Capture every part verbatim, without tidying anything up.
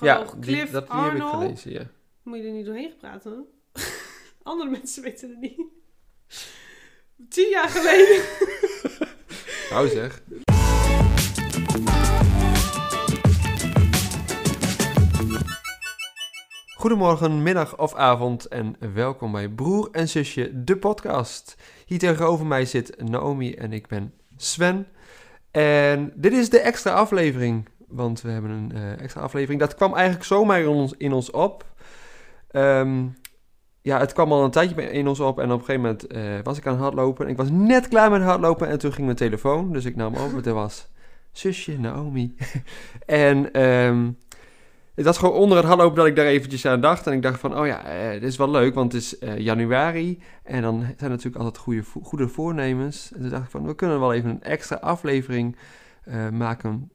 Ja, Cliff die, dat, die heb ik gelezen, ja. Moet je er niet doorheen praten? Andere mensen weten het niet. Tien jaar geleden. Nou zeg. Goedemorgen, middag of avond en welkom bij Broer en Zusje, de podcast. Hier tegenover mij zit Naomi en ik ben Sven. En dit is de extra aflevering, want we hebben een uh, extra aflevering. Dat kwam eigenlijk zomaar in ons, in ons op. Um, ja, het kwam al een tijdje in ons op en op een gegeven moment uh, was ik aan het hardlopen. En ik was net klaar met hardlopen en toen ging mijn telefoon, dus ik nam op. Het was zusje Naomi. en... Um, Het was gewoon onder het hardlopen dat ik daar eventjes aan dacht. En ik dacht van, oh ja, uh, dit is wel leuk, want het is uh, januari. En dan zijn er natuurlijk altijd goede, vo- goede voornemens. En toen dacht ik van, we kunnen wel even een extra aflevering uh, maken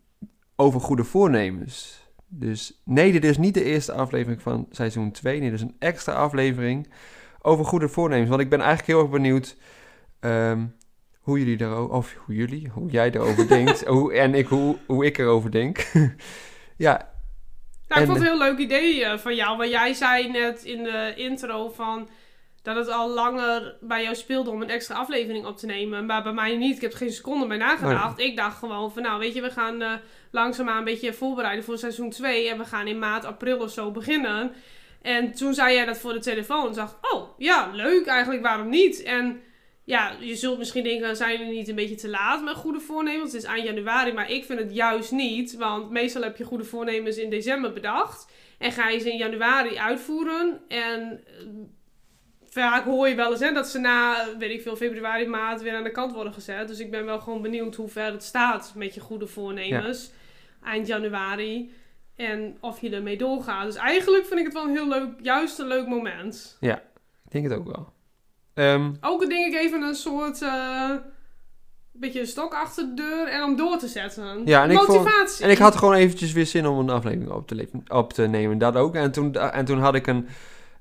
over goede voornemens. Dus nee, dit is niet de eerste aflevering van seizoen twee. Nee, dit is een extra aflevering over goede voornemens. Want ik ben eigenlijk heel erg benieuwd um, hoe jullie daarover... Of hoe jullie, hoe jij daarover denkt. Hoe, en ik, hoe, hoe ik erover denk. Ja. Ja, ik vond het een heel leuk idee van jou. Want jij zei net in de intro van dat het al langer bij jou speelde om een extra aflevering op te nemen. Maar bij mij niet. Ik heb er geen seconde bij nagedacht. Nee. Ik dacht gewoon van nou weet je, we gaan uh, langzaamaan een beetje voorbereiden voor seizoen twee. En we gaan in maart, april of zo beginnen. En toen zei jij dat voor de telefoon. En dacht oh ja, leuk eigenlijk, waarom niet? En ja, je zult misschien denken, zijn jullie niet een beetje te laat met goede voornemens? Het is eind januari, maar ik vind het juist niet. Want meestal heb je goede voornemens in december bedacht. En ga je ze in januari uitvoeren. En vaak hoor je wel eens hè, dat ze na, weet ik veel, februari, maart weer aan de kant worden gezet. Dus ik ben wel gewoon benieuwd hoe ver het staat met je goede voornemens. Ja. Eind januari. En of je ermee doorgaat. Dus eigenlijk vind ik het wel een heel leuk, juist een leuk moment. Ja, ik denk het ook wel. Um, Ook denk ik even een soort uh, beetje een stok achter de deur en om door te zetten. Ja, en motivatie. Ik vond, en ik had gewoon eventjes weer zin om een aflevering op te, le- op te nemen. Dat ook. En toen, en toen had ik een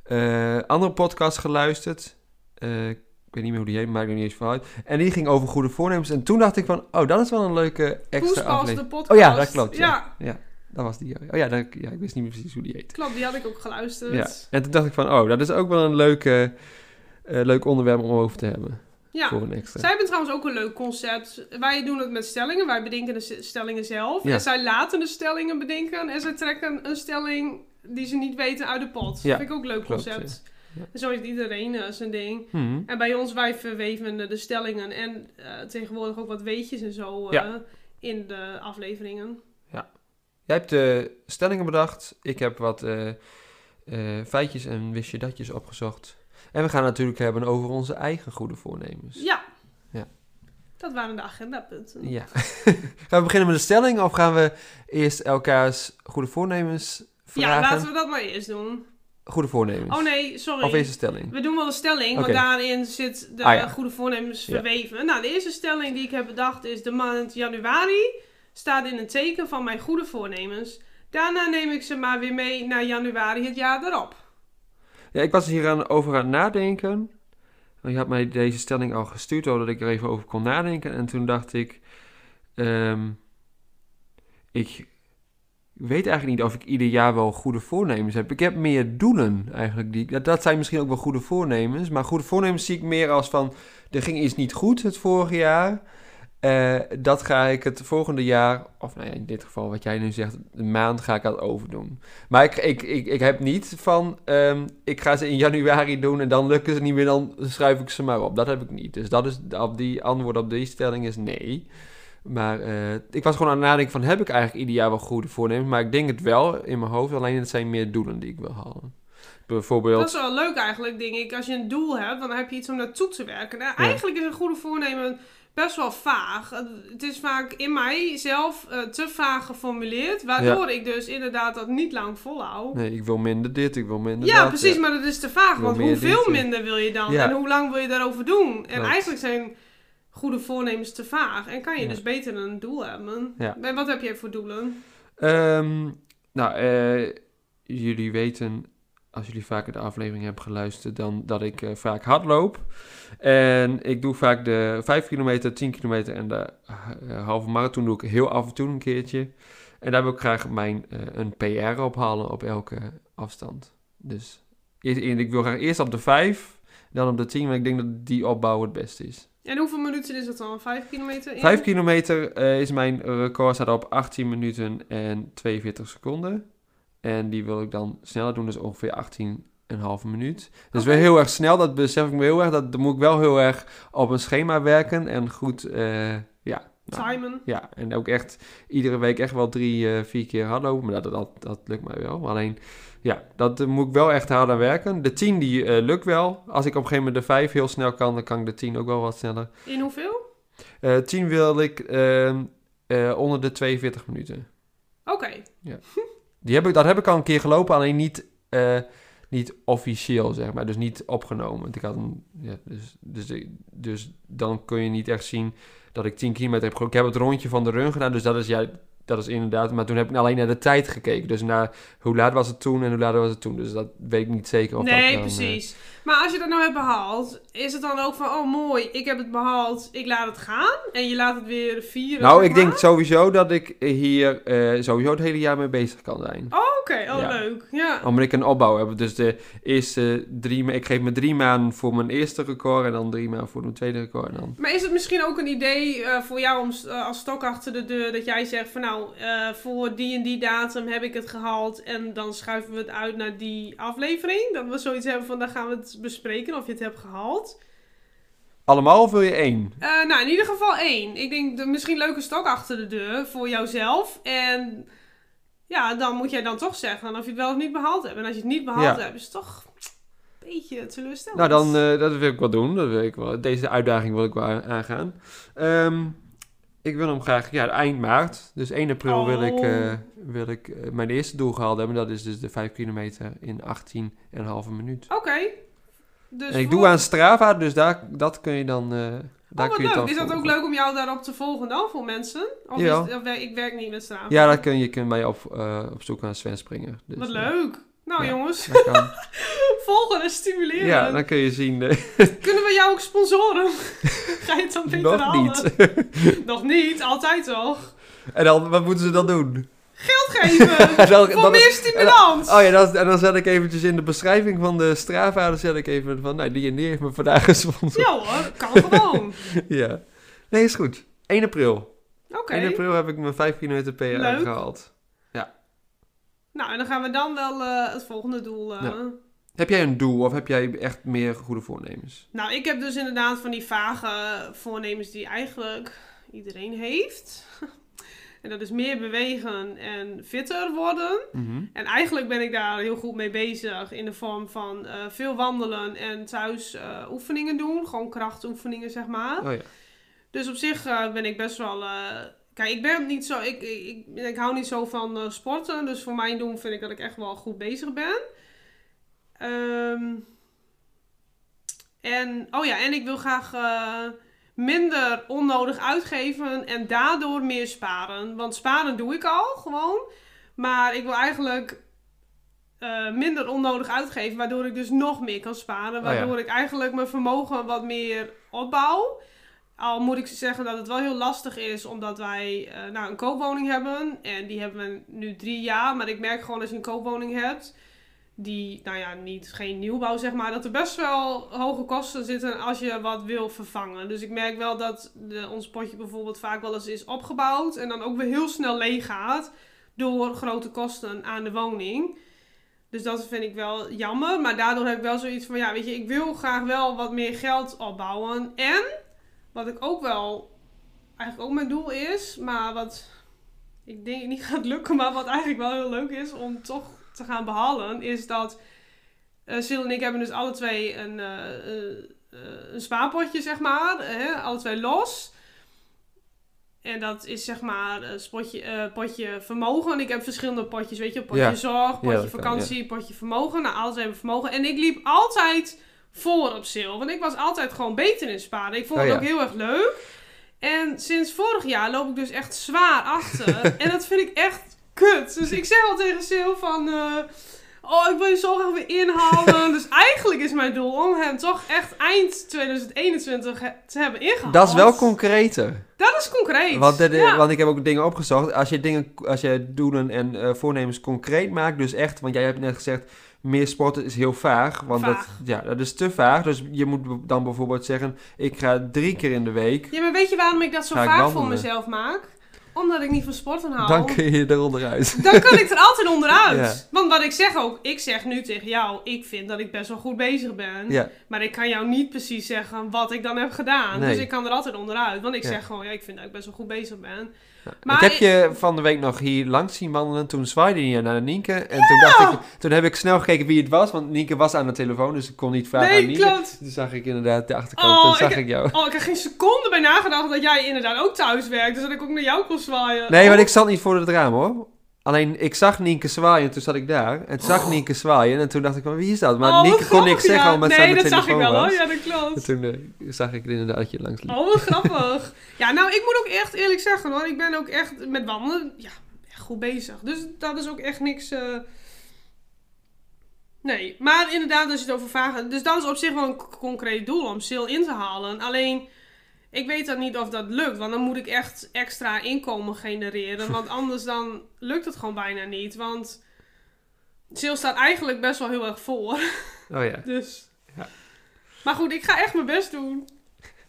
uh, andere podcast geluisterd. Uh, ik weet niet meer hoe die heet, maakt er niet eens van uit. En die ging over goede voornemens. En toen dacht ik van, oh, dat is wel een leuke extra aflevering. De podcast. Oh ja, dat klopt. Ja. Ja. Ja. Dat was die. Oh ja, dat, ja, ik wist niet meer precies hoe die heet. Klopt, die had ik ook geluisterd. Ja. En toen dacht ik van, oh, dat is ook wel een leuke... Uh, leuk onderwerp om over te hebben. Ja, voor een extra. Zij hebben trouwens ook een leuk concept. Wij doen het met stellingen. Wij bedenken de stellingen zelf. Ja. En zij laten de stellingen bedenken. En zij trekken een stelling die ze niet weten uit de pot. Ja. Vind ik ook een leuk concept. Klopt, ja. Ja. En zo heeft iedereen uh, zijn ding. Hmm. En bij ons, wij verweven de stellingen. En uh, tegenwoordig ook wat weetjes en zo uh, ja. in de afleveringen. Ja. Jij hebt de stellingen bedacht. Ik heb wat uh, uh, feitjes en wist je datjes opgezocht. En we gaan het natuurlijk hebben over onze eigen goede voornemens. Ja. Ja. Dat waren de agendapunten. Ja. Gaan we beginnen met de stelling of gaan we eerst elkaars goede voornemens vragen? Ja, laten we dat maar eerst doen. Goede voornemens. Oh nee, sorry. Of eerst de stelling. We doen wel de stelling, okay. Want daarin zit de ah, ja. goede voornemens verweven. Ja. Nou, de eerste stelling die ik heb bedacht is... De maand januari staat in het teken van mijn goede voornemens. Daarna neem ik ze maar weer mee naar januari het jaar erop. Ja, ik was hier aan, over aan het nadenken. Je had mij deze stelling al gestuurd, zodat ik er even over kon nadenken. En toen dacht ik... Um, ik weet eigenlijk niet of ik ieder jaar wel goede voornemens heb. Ik heb meer doelen eigenlijk. Die, dat, dat zijn misschien ook wel goede voornemens. Maar goede voornemens zie ik meer als van... Er ging iets niet goed het vorige jaar. Uh, dat ga ik het volgende jaar... Of nou ja, in dit geval wat jij nu zegt... Een maand ga ik dat overdoen. Maar ik, ik, ik, ik heb niet van... Um, ik ga ze in januari doen... En dan lukken ze niet meer, dan schuif ik ze maar op. Dat heb ik niet. Dus dat is... Op die antwoord op die stelling is nee. Maar uh, ik was gewoon aan het nadenken van... Heb ik eigenlijk ieder jaar wel goede voornemens? Maar ik denk het wel in mijn hoofd. Alleen het zijn meer doelen die ik wil halen. Bijvoorbeeld... Dat is wel leuk eigenlijk, denk ik. Als je een doel hebt, dan heb je iets om naartoe te werken. Nou, eigenlijk ja. is een goede voornemen... Best wel vaag. Het is vaak in mij zelf uh, te vaag geformuleerd. Waardoor ja. ik dus inderdaad dat niet lang volhoud. Nee, ik wil minder dit, ik wil minder ja, dat. Ja, precies, maar dat is te vaag. Want hoeveel dit, minder wil je dan? Ja. En hoe lang wil je daarover doen? En dat. Eigenlijk zijn goede voornemens te vaag. En kan je ja. dus beter een doel hebben. Ja. En wat heb jij voor doelen? Um, nou, uh, jullie weten... Als jullie vaker de aflevering hebben geluisterd, dan dat ik uh, vaak hardloop. En ik doe vaak de vijf kilometer, tien kilometer en de uh, halve marathon doe ik heel af en toe een keertje. En daar wil ik graag mijn, uh, een P R ophalen op elke afstand. Dus ik wil graag eerst op de vijf, dan op de tien. Want ik denk dat die opbouw het beste is. En hoeveel minuten is dat dan? Vijf kilometer? Vijf kilometer uh, is mijn record, staat op achttien minuten en tweeënveertig seconden. En die wil ik dan sneller doen, dus ongeveer achttien en een halve minuut. Dus okay. Weer heel erg snel, dat besef ik me heel erg. Dat moet ik wel heel erg op een schema werken en goed, uh, ja. Nou, timen. Ja, en ook echt iedere week echt wel drie, uh, vier keer hardlopen. Maar dat, dat, dat lukt mij wel. Alleen, ja, dat uh, moet ik wel echt hard aan werken. De tien, die uh, lukt wel. Als ik op een gegeven moment de vijf heel snel kan, dan kan ik de tien ook wel wat sneller. In hoeveel? Uh, tien wil ik uh, uh, onder de tweeënveertig minuten. Oké. Okay. Ja. Die heb ik, dat heb ik al een keer gelopen, alleen niet, uh, niet officieel, zeg maar. Dus niet opgenomen. Want ik had een, ja, dus, dus, dus dan kun je niet echt zien dat ik tien kilometer heb gelopen. Ik heb het rondje van de run gedaan, dus dat is, ja, dat is inderdaad... Maar toen heb ik alleen naar de tijd gekeken. Dus naar hoe laat was het toen en hoe laat was het toen. Dus dat weet ik niet zeker. Of nee, dat dan, precies. Uh... Maar als je dat nou hebt behaald, is het dan ook van... Oh, mooi, ik heb het behaald, ik laat het gaan. En je laat het weer vieren. Nou, ik maar. denk sowieso dat ik hier uh, sowieso het hele jaar mee bezig kan zijn. Oh, oké. Okay. Oh, ja. Leuk. Ja. Omdat ik een opbouw heb. Dus de eerste drie... Ik geef me drie maanden voor mijn eerste record en dan drie maanden voor mijn tweede record. En dan... Maar is het misschien ook een idee uh, voor jou om uh, als stok achter de deur... Dat jij zegt van nou, uh, voor die en die datum heb ik het gehaald. En dan schuiven we het uit naar die aflevering. Dat we zoiets hebben van, dan gaan we het bespreken of je het hebt gehaald. Allemaal of wil je één? Uh, nou, in ieder geval één. Ik denk, de, misschien leuke stok achter de deur voor jouzelf. En ja, dan moet jij dan toch zeggen of je het wel of niet behaald hebt. En als je het niet behaald ja. hebt, is het toch een beetje teleurstellend. Nou, dan uh, dat wil ik wel doen. Dat wil ik wel. Deze uitdaging wil ik wel aangaan. Um, ik wil hem graag, ja, eind maart. Dus één april oh. wil ik, uh, wil ik uh, mijn eerste doel gehaald hebben. Dat is dus de vijf kilometer in achttien en een halve minuut. Oké. Okay. Dus en ik voor... doe aan Strava, dus daar, dat kun je dan... Uh, daar oh, kun je leuk. Is dat volgen. Ook leuk om jou daarop te volgen dan, voor mensen? Of is het, ik werk niet met Strava. Ja, dan kun je, kun je mij op, uh, op zoek aan Sven Springer. Dus, wat leuk. Ja. Nou ja, jongens, kan... volgen en stimuleren. Ja, dan kun je zien... Uh... Kunnen we jou ook sponsoren? Ga je het dan beter halen? Nog niet. Nog niet, altijd toch? En dan, wat moeten ze dan doen? Geld geven! dan, voor dan, meer stimulans! En, oh ja, dan, en dan zet ik eventjes in de beschrijving van de Strava... Dan zet ik even van, nou, die en die heeft me vandaag gesponsord. Ja hoor, kan gewoon. ja. Nee, is goed. één april. Oké. Okay. één april heb ik mijn vijf kilometer P R leuk. Gehaald. Ja. Nou, en dan gaan we dan wel uh, het volgende doel... Uh... Ja. Heb jij een doel of heb jij echt meer goede voornemens? Nou, ik heb dus inderdaad van die vage voornemens die eigenlijk iedereen heeft... En dat is meer bewegen en fitter worden. Mm-hmm. En eigenlijk ben ik daar heel goed mee bezig. In de vorm van uh, veel wandelen en thuis uh, oefeningen doen. Gewoon krachtoefeningen, zeg maar. Oh, ja. Dus op zich uh, ben ik best wel... Uh, kijk, ik ben niet zo... Ik, ik, ik, ik hou niet zo van uh, sporten. Dus voor mijn doen vind ik dat ik echt wel goed bezig ben. Um, en... Oh ja, en ik wil graag... Uh, minder onnodig uitgeven en daardoor meer sparen. Want sparen doe ik al, gewoon. Maar ik wil eigenlijk uh, minder onnodig uitgeven, waardoor ik dus nog meer kan sparen. Waardoor oh ja. ik eigenlijk mijn vermogen wat meer opbouw. Al moet ik zeggen dat het wel heel lastig is, omdat wij uh, nou, een koopwoning hebben. En die hebben we nu drie jaar. Maar ik merk gewoon als je een koopwoning hebt... Die, nou ja, niet, geen nieuwbouw zeg maar, dat er best wel hoge kosten zitten als je wat wil vervangen. Dus ik merk wel dat de, ons potje bijvoorbeeld vaak wel eens is opgebouwd en dan ook weer heel snel leeg gaat door grote kosten aan de woning. Dus dat vind ik wel jammer, maar daardoor heb ik wel zoiets van, ja weet je, ik wil graag wel wat meer geld opbouwen. En wat ik ook wel, eigenlijk ook mijn doel is, maar wat ik denk niet gaat lukken, maar wat eigenlijk wel heel leuk is om toch... te gaan behalen, is dat uh, Sil en ik hebben dus alle twee een, uh, uh, uh, een spaarpotje, zeg maar. Hè? Alle twee los. En dat is, zeg maar, een spotje, uh, potje vermogen. Ik heb verschillende potjes, weet je. Potje ja. zorg, potje ja, vakantie, kan, ja. potje vermogen. Nou, alle twee hebben vermogen. En ik liep altijd voor op Sil. Want ik was altijd gewoon beter in sparen. Ik vond oh, het ja. ook heel erg leuk. En sinds vorig jaar loop ik dus echt zwaar achter. en dat vind ik echt... kut. Dus ik zeg al tegen Sil van... Uh, oh, ik wil je zo graag weer inhalen. Dus eigenlijk is mijn doel om hem toch echt eind tweeduizend eenentwintig he- te hebben ingehaald. Dat is wel concreter. Dat is concreet. Want, de, de, ja. want ik heb ook dingen opgezocht. Als je, dingen, als je doelen en uh, voornemens concreet maakt, dus echt, want jij hebt net gezegd, meer sporten is heel vaag. Want vaag. Dat, ja, dat is te vaag. Dus je moet dan bijvoorbeeld zeggen, ik ga drie keer in de week. Ja, maar weet je waarom ik dat zo vaag voor mezelf maak? Omdat ik niet van sporten hou. Dan kun je er onderuit. Dan kan ik er altijd onderuit. Ja. Want wat ik zeg ook, ik zeg nu tegen jou, ik vind dat ik best wel goed bezig ben. Ja. Maar ik kan jou niet precies zeggen wat ik dan heb gedaan. Nee. Dus ik kan er altijd onderuit. Want ik ja. zeg gewoon, ja, ik vind dat ik best wel goed bezig ben. Ja. Maar ik heb je van de week nog hier langs zien wandelen. Toen zwaaide je naar Nienke. En ja. toen dacht ik, toen heb ik snel gekeken wie het was. Want Nienke was aan de telefoon, dus ik kon niet vragen nee, aan Nienke. Klopt. Toen zag ik inderdaad de achterkant. Oh, toen zag ik, ik jou. Oh, ik heb geen seconde bij nagedacht dat jij inderdaad ook thuis werkt. Dus dat ik ook naar jou kon zwaaien. Nee, maar ik zat niet voor het raam hoor. Alleen ik zag Nienke zwaaien, toen zat ik daar. En toen zag oh. Nienke zwaaien en toen dacht ik van wie is dat? Maar oh, Nienke kon niks ja. zeggen, omdat nee, ze aan de telefoon was. Nee, dat zag ik wel hoor. Ja, dat klopt. En toen uh, zag ik inderdaad dat je langs liep. Oh, wat grappig. Ja, nou ik moet ook echt eerlijk zeggen hoor. Ik ben ook echt met wandelen ja, echt goed bezig. Dus dat is ook echt niks... Uh... Nee, maar inderdaad als je het over vragen... Dus dat is op zich wel een c- concreet doel om sale in te halen. Alleen... Ik weet dat niet of dat lukt, want dan moet ik echt extra inkomen genereren. Want anders dan lukt het gewoon bijna niet. Want sales staat eigenlijk best wel heel erg voor. Oh ja. Dus. Ja. Maar goed, ik ga echt mijn best doen.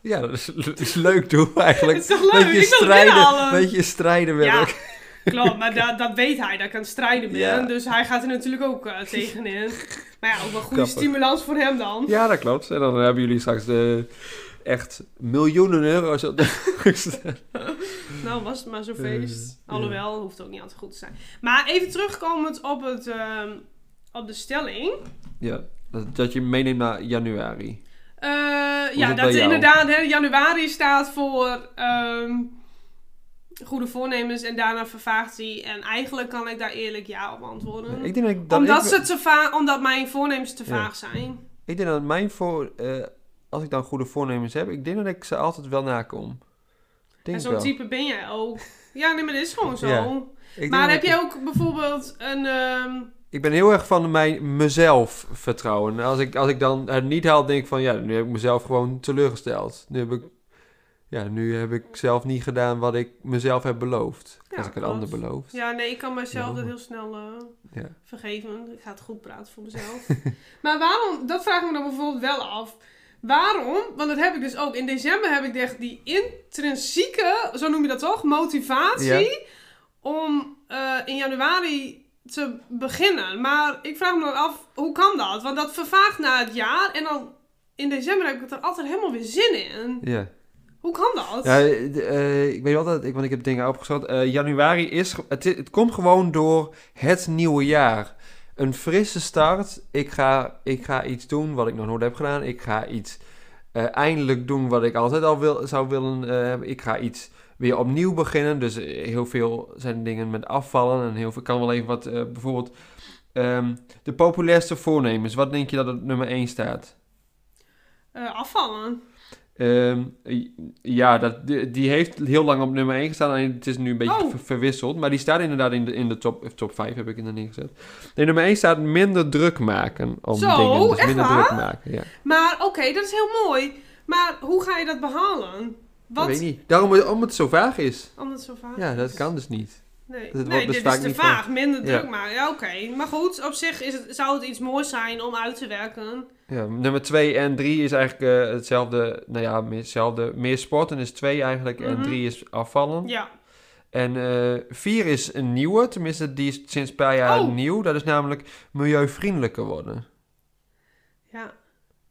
Ja, dat is, dat is leuk doen eigenlijk. Het is toch leuk? Beetje ik strijden, wil het Een beetje strijden wil ja, ik. Klopt, maar dat, dat weet hij, dat ik aan het strijden ben. Ja. Dus hij gaat er natuurlijk ook uh, tegenin. Maar ja, ook wel goede Kappig. stimulans voor hem dan. Ja, dat klopt. En dan hebben jullie straks de... Echt miljoenen euro's op de Nou, was het maar zo'n feest. Alhoewel, hoeft ook niet altijd goed te zijn. Maar even terugkomend op, het, uh, op de stelling. Ja, dat, dat je meeneemt naar januari. Uh, ja, dat inderdaad hè, januari staat voor um, goede voornemens en daarna vervaagt die. En eigenlijk kan ik daar eerlijk ja op antwoorden. Ja, ik denk dat ik, dat omdat, ik... ze te va- omdat mijn voornemens te ja. vaag zijn. Ik denk dat mijn voor... Uh, Als ik dan goede voornemens heb, ik denk dat ik ze altijd wel nakom. Denk en zo'n wel. type ben jij ook. Ja, nee, maar dat is gewoon zo. Ja, maar heb ik... jij ook bijvoorbeeld een... Um... Ik ben heel erg van mijn mezelf vertrouwen. Als ik, als ik dan het niet haal, denk ik van... Ja, nu heb ik mezelf gewoon teleurgesteld. Nu heb ik, ja, nu heb ik zelf niet gedaan wat ik mezelf heb beloofd. Ja, als ik een ander beloof. Ja, nee, ik kan mezelf ja. dat heel snel uh, ja. vergeven. Ik ga het goed praten voor mezelf. Maar waarom... Dat vraag ik me dan bijvoorbeeld wel af... Waarom? Want dat heb ik dus ook. In december heb ik echt die intrinsieke, zo noem je dat toch, motivatie ja. om uh, in januari te beginnen. Maar ik vraag me dan af, hoe kan dat? Want dat vervaagt na het jaar en dan in december heb ik het er altijd helemaal weer zin in. Ja. Hoe kan dat? Ja, uh, ik weet wel dat, ik, want ik heb dingen opgezocht. Uh, januari is, het, het komt gewoon door het nieuwe jaar. Een frisse start. Ik ga, ik ga iets doen wat ik nog nooit heb gedaan. Ik ga iets uh, eindelijk doen wat ik altijd al wil, zou willen hebben. Uh, ik ga iets weer opnieuw beginnen. Dus uh, heel veel zijn dingen met afvallen. En heel veel kan wel even wat... Uh, bijvoorbeeld um, de populairste voornemens. Wat denk je dat op nummer één staat? Uh, afvallen. Um, ja, dat, die, die heeft heel lang op nummer één gestaan. En het is nu een beetje oh. ver, verwisseld. Maar die staat inderdaad in de, in de top, top vijf, heb ik er neergezet. Nee, nummer één staat minder druk maken. Om Zo, dingen, dus echt minder waar? Druk maken, ja. Maar oké, okay, dat is heel mooi. Maar hoe ga je dat behalen? Wat? Dat weet ik niet. Daarom omdat het zo vaag is. Omdat het zo vaag Ja, dat is. kan dus niet. Nee, dus nee dus dit is te vaag. Van... Minder druk ja. maken. Ja, oké. Okay. Maar goed, op zich is het, zou het iets moois zijn om uit te werken. Ja, nummer twee en drie is eigenlijk uh, hetzelfde. Nou ja, meer, hetzelfde. Meer sporten is twee eigenlijk. Mm-hmm. En drie is afvallen. Ja. En uh, vier is een nieuwe. Tenminste, die is sinds een paar jaar oh. nieuw. Dat is namelijk milieuvriendelijker worden. Ja.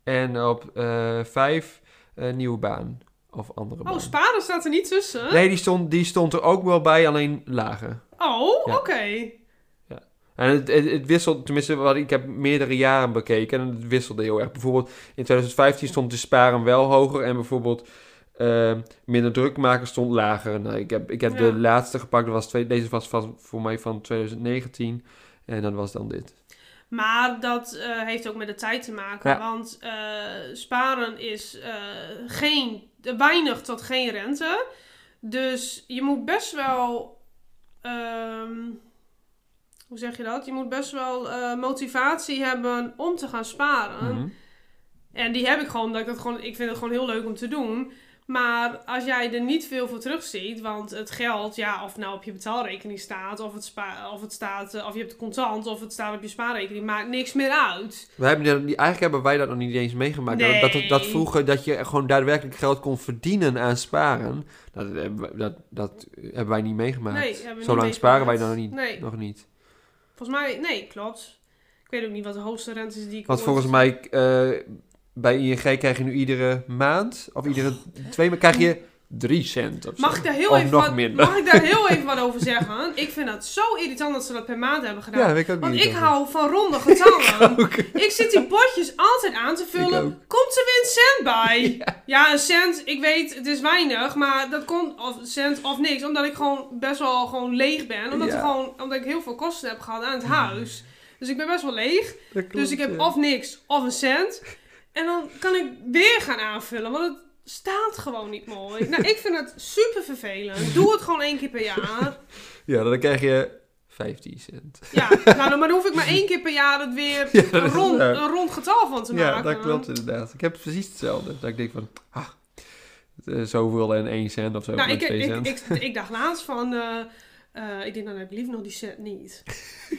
En op uh, vijf, uh, nieuwe baan. Of andere Oh, baan. Sparen staat er niet tussen? Nee, die stond, die stond er ook wel bij, alleen lager. Oh, ja. oké. Okay. En het, het, het wisselt, tenminste, wat ik heb meerdere jaren bekeken en het wisselde heel erg. Bijvoorbeeld in tweeduizend vijftien stond de sparen wel hoger en bijvoorbeeld uh, minder druk maken stond lager. Nou, ik heb, ik heb ja. de laatste gepakt, dat was twee, deze was van, voor mij van tweeduizend negentien en dat was dan dit. Maar dat uh, heeft ook met de tijd te maken, ja. want uh, sparen is uh, geen, weinig tot geen rente. Dus je moet best wel... Um, hoe zeg je dat? Je moet best wel uh, motivatie hebben om te gaan sparen. Mm-hmm. En die heb ik gewoon, dat ik, dat gewoon, ik vind het gewoon heel leuk om te doen. Maar als jij er niet veel voor terugziet, want het geld, ja, of nou op je betaalrekening staat, of het, spa- of het staat, of je hebt contant, of het staat op je spaarrekening, maakt niks meer uit. We hebben dat, eigenlijk hebben wij dat nog niet eens meegemaakt. Nee. Dat, dat, dat vroeger, dat je gewoon daadwerkelijk geld kon verdienen aan sparen, dat, dat, dat hebben wij niet meegemaakt. Nee, hebben we niet Zolang meegemaakt. Sparen wij nog niet, nee. nog niet. Volgens mij, nee, klopt. Ik weet ook niet wat de hoogste rente is die ik... Want volgens mij... Uh, bij I N G krijg je nu iedere maand, of iedere oh. twee maanden, krijg je drie cent of zo. Mag ik daar heel, even wat, mag ik daar heel even wat over zeggen? Ik vind dat zo irritant dat ze dat per maand hebben gedaan. Ja, ik ook Want niet ik over. hou van ronde getallen. Ik, ik zit die bordjes altijd aan te vullen. Komt er weer een cent bij? Ja. ja, een cent, ik weet, het is weinig, maar dat komt, of cent of niks, omdat ik gewoon best wel gewoon leeg ben. Omdat, ja. gewoon, omdat ik heel veel kosten heb gehad aan het huis. Dus ik ben best wel leeg. Klopt, dus ik heb ja. of niks, of een cent. En dan kan ik weer gaan aanvullen, want het staat gewoon niet mooi. Nou, ik vind het super vervelend. Doe het gewoon één keer per jaar. Ja, dan krijg je vijftien cent. Ja, nou, maar dan hoef ik maar één keer per jaar het weer ja, een, rond, een rond getal van te maken. Ja, dat klopt inderdaad. Ik heb precies hetzelfde. Dat ik denk van, ah, zoveel en één cent of zo. Nou, ik, ik, cent. Ik, ik, ik dacht laatst van... Uh, Uh, ik denk, dan heb ik liever nog die cent niet.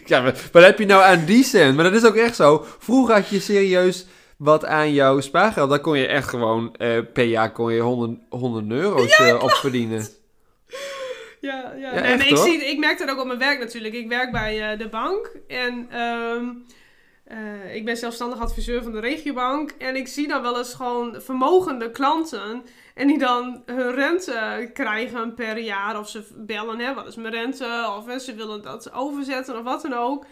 Ja, maar wat heb je nou aan die cent? Maar dat is ook echt zo. Vroeger had je serieus... wat aan jouw spaargeld, daar kon je echt gewoon uh, per jaar kon je honderd euro's ja, uh, op verdienen. Ja, ja. ja en echt, ik, zie, ik merk dat ook op mijn werk natuurlijk. Ik werk bij uh, de bank en um, uh, ik ben zelfstandig adviseur van de regiobank. En ik zie dan wel eens gewoon vermogende klanten en die dan hun rente krijgen per jaar. Of ze bellen, hè, wat is mijn rente? Of hè, ze willen dat overzetten of wat dan ook.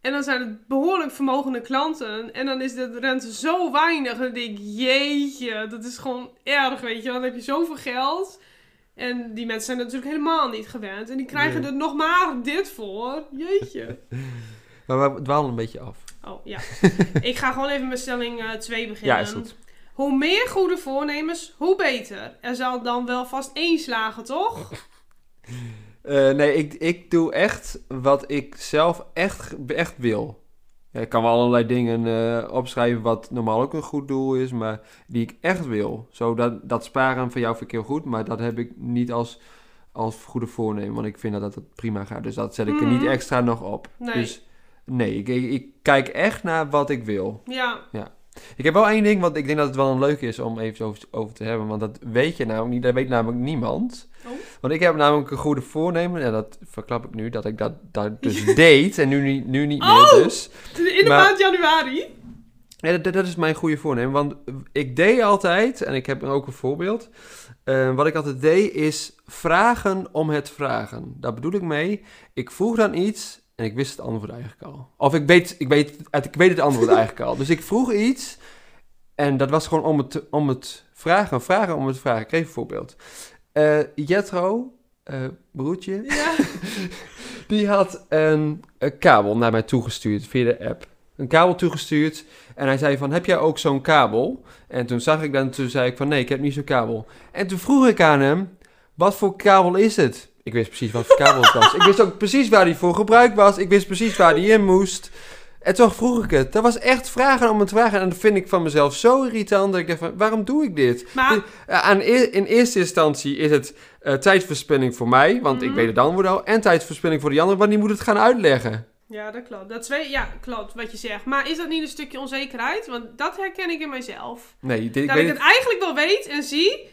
En dan zijn het behoorlijk vermogende klanten. En dan is de rente zo weinig. En dan denk ik, jeetje, dat is gewoon erg, weet je. Dan heb je zoveel geld. En die mensen zijn natuurlijk helemaal niet gewend. En die krijgen nee. er nog maar dit voor. Jeetje. Maar we dwalen een beetje af. Oh, ja. Ik ga gewoon even met stelling twee uh, beginnen. Ja, is goed. Hoe meer goede voornemens, hoe beter. Er zal dan wel vast één slagen, toch? Uh, nee, ik, ik doe echt wat ik zelf echt, echt wil. Ja, ik kan wel allerlei dingen uh, opschrijven wat normaal ook een goed doel is, maar die ik echt wil. Zo dat, dat sparen van jou vind ik heel goed, maar dat heb ik niet als, als goede voornemen, want ik vind dat dat prima gaat. Dus dat zet ik mm. er niet extra nog op. Nee. Dus nee, ik, ik, ik kijk echt naar wat ik wil. Ja. ja. Ik heb wel één ding, want ik denk dat het wel een leuke is om even over, over te hebben, want dat weet je namelijk niet, dat weet namelijk niemand. Oh. Want ik heb namelijk een goede voornemen. En dat verklap ik nu. Dat ik dat, dat dus ja. deed. En nu, nu niet oh, meer dus. In de maar, maand januari? Ja, dat, dat is mijn goede voornemen. Want ik deed altijd. En ik heb ook een voorbeeld. Uh, wat ik altijd deed is vragen om het vragen. Daar bedoel ik mee. Ik vroeg dan iets. En ik wist het antwoord eigenlijk al. Of ik weet, ik weet, ik weet het antwoord eigenlijk al. Dus ik vroeg iets. En dat was gewoon om het, om het vragen. Vragen om het vragen. Ik kreeg een voorbeeld. Uh, Jetro, uh, broertje, ja. die had een, een kabel naar mij toegestuurd via de app. Een kabel toegestuurd en hij zei van, heb jij ook zo'n kabel? En toen zag ik dan, toen zei ik van, nee, ik heb niet zo'n kabel. En toen vroeg ik aan hem, wat voor kabel is het? Ik wist precies wat voor kabel het was. Ik wist ook precies waar die voor gebruikt was. Ik wist precies waar die in moest. En toch vroeg ik het. Dat was echt vragen om het vragen. En dat vind ik van mezelf zo irritant. Dat ik dacht van, waarom doe ik dit? Maar... Aan, in eerste instantie is het uh, tijdverspilling voor mij. Want mm. ik weet het antwoord al. En tijdverspilling voor die ander. Want die moet het gaan uitleggen. Ja, dat klopt. Dat twee, ja, klopt wat je zegt. Maar is dat niet een stukje onzekerheid? Want dat herken ik in mijzelf. Nee, dit, dat ik, ik het eigenlijk wel weet en zie.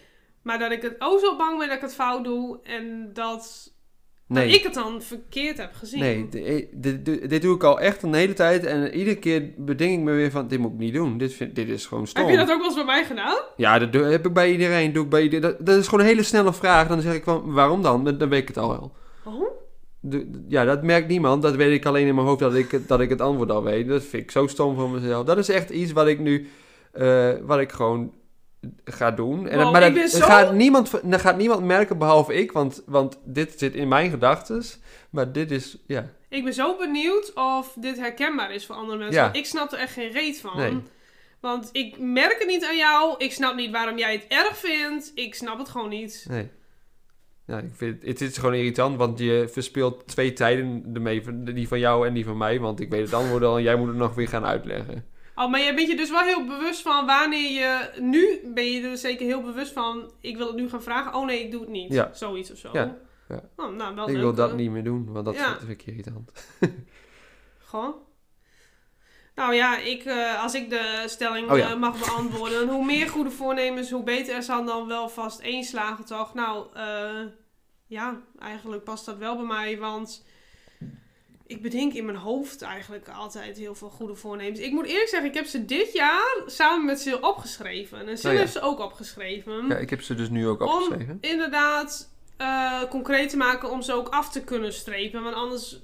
Maar dat ik het ook zo bang ben dat ik het fout doe. En dat... Nee. Dat ik het dan verkeerd heb gezien. Nee, dit, dit, dit doe ik al echt een hele tijd. En iedere keer beding ik me weer van... Dit moet ik niet doen. Dit, vind, dit is gewoon stom. Heb je dat ook wel eens bij mij gedaan? Ja, dat doe, heb ik bij iedereen. Doe ik bij iedereen. Dat, dat is gewoon een hele snelle vraag. Dan zeg ik, van, waarom dan? Dan weet ik het al wel. Oh? De, ja, dat merkt niemand. Dat weet ik alleen in mijn hoofd dat ik, dat ik het antwoord al weet. Dat vind ik zo stom van mezelf. Dat is echt iets wat ik nu... Uh, wat ik gewoon... ga doen. En wow, maar dat, zo... gaat niemand, dat gaat niemand merken behalve ik, want, want dit zit in mijn gedachtes. Maar dit is, ja. Ik ben zo benieuwd of dit herkenbaar is voor andere mensen. Ja. Ik snap er echt geen reet van. Nee. Want ik merk het niet aan jou. Ik snap niet waarom jij het erg vindt. Ik snap het gewoon niet. Nee. Nou, ik vind, het is gewoon irritant, want je verspeelt twee tijden ermee. Die van jou en die van mij, want ik weet het antwoord al en jij moet het nog weer gaan uitleggen. Oh, maar jij bent je dus wel heel bewust van wanneer je... Nu ben je er zeker heel bewust van... Ik wil het nu gaan vragen. Oh nee, ik doe het niet. Ja. Zoiets of zo. Ja. Ja. Oh, nou, wel ik leuk. Wil dat niet meer doen, want dat ja. vind ik irritant. Gewoon? Nou ja, ik, uh, als ik de stelling oh, ja. uh, mag beantwoorden... Hoe meer goede voornemens, hoe beter. Er zal dan wel vast één slagen, toch? Nou, uh, ja, eigenlijk past dat wel bij mij, want... Ik bedenk in mijn hoofd eigenlijk altijd heel veel goede voornemens. Ik moet eerlijk zeggen, ik heb ze dit jaar samen met Sil opgeschreven. En Sil oh ja. heeft ze ook opgeschreven. Ja, ik heb ze dus nu ook opgeschreven. Om inderdaad uh, concreet te maken om ze ook af te kunnen strepen. Want anders,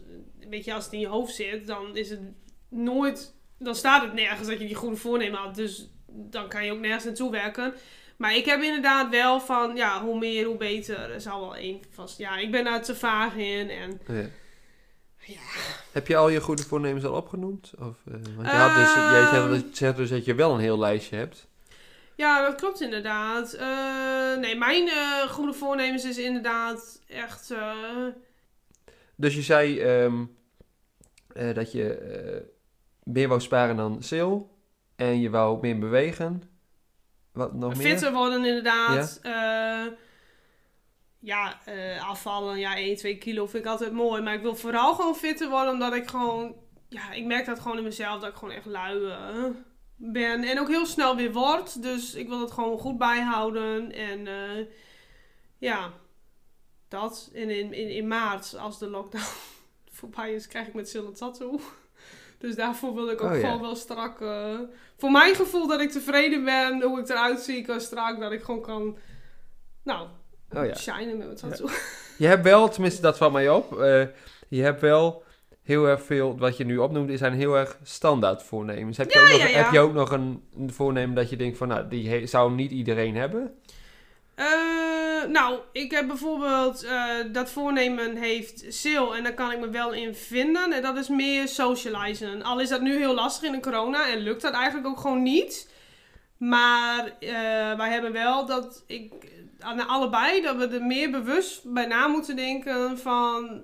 weet je, als het in je hoofd zit, dan is het nooit... Dan staat het nergens dat je die goede voornemen had. Dus dan kan je ook nergens naartoe werken. Maar ik heb inderdaad wel van, ja, hoe meer, hoe beter. Er zal wel één vast... Ja, ik ben daar te vaag in en... Oh ja. Ja. Heb je al je goede voornemens al opgenoemd? Of, uh, want je had dus, um, jij zegt dus dat je wel een heel lijstje hebt. Ja, dat klopt inderdaad. Uh, nee, mijn uh, goede voornemens is inderdaad echt... Uh... Dus je zei um, uh, dat je uh, meer wou sparen dan Sil. En je wou meer bewegen. Wat nog meer? Fitter worden inderdaad. Ja. Uh, Ja, uh, afvallen, ja, één, twee kilo vind ik altijd mooi. Maar ik wil vooral gewoon fitter worden, omdat ik gewoon... Ja, ik merk dat gewoon in mezelf, dat ik gewoon echt lui uh, ben. En ook heel snel weer word. Dus ik wil dat gewoon goed bijhouden. En uh, ja, dat. En in, in, in maart, als de lockdown voorbij is, krijg ik met Sil een tattoo. Dus daarvoor wil ik ook oh, gewoon ja. wel strak... Uh, voor mijn gevoel dat ik tevreden ben, hoe ik eruit zie, ik kan strak, dat ik gewoon kan... Nou... Oh ja. Shinen met mijn tattoo. Ja. Je hebt wel, tenminste dat valt mij op, uh, je hebt wel heel erg veel, wat je nu opnoemt, is zijn heel erg standaard voornemens. Heb, ja, je, ook ja, nog, ja. heb je ook nog een, een voornemen dat je denkt van, nou, die he- zou niet iedereen hebben? Uh, nou, ik heb bijvoorbeeld, uh, dat voornemen heeft Sil en daar kan ik me wel in vinden. En dat is meer socializen. Al is dat nu heel lastig in de corona en lukt dat eigenlijk ook gewoon niet. Maar uh, wij hebben wel dat ik... Aan allebei, dat we er meer bewust bij na moeten denken van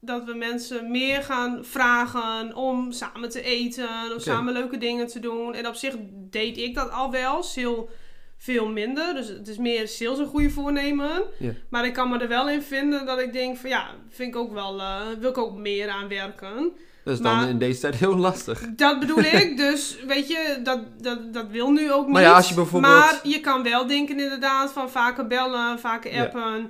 dat we mensen meer gaan vragen om samen te eten, om okay. samen leuke dingen te doen. En op zich deed ik dat al wel, Sil veel minder. Dus het is meer Sil zijn goede voornemen. Yeah. Maar ik kan me er wel in vinden dat ik denk van ja, vind ik ook wel, uh, wil ik ook meer aan werken. Dat is dan maar, in deze tijd heel lastig. Dat bedoel ik. Dus weet je, dat, dat, dat wil nu ook niet. Maar ja, als je bijvoorbeeld... Maar je kan wel denken inderdaad van vaker bellen, vaker appen. Ja.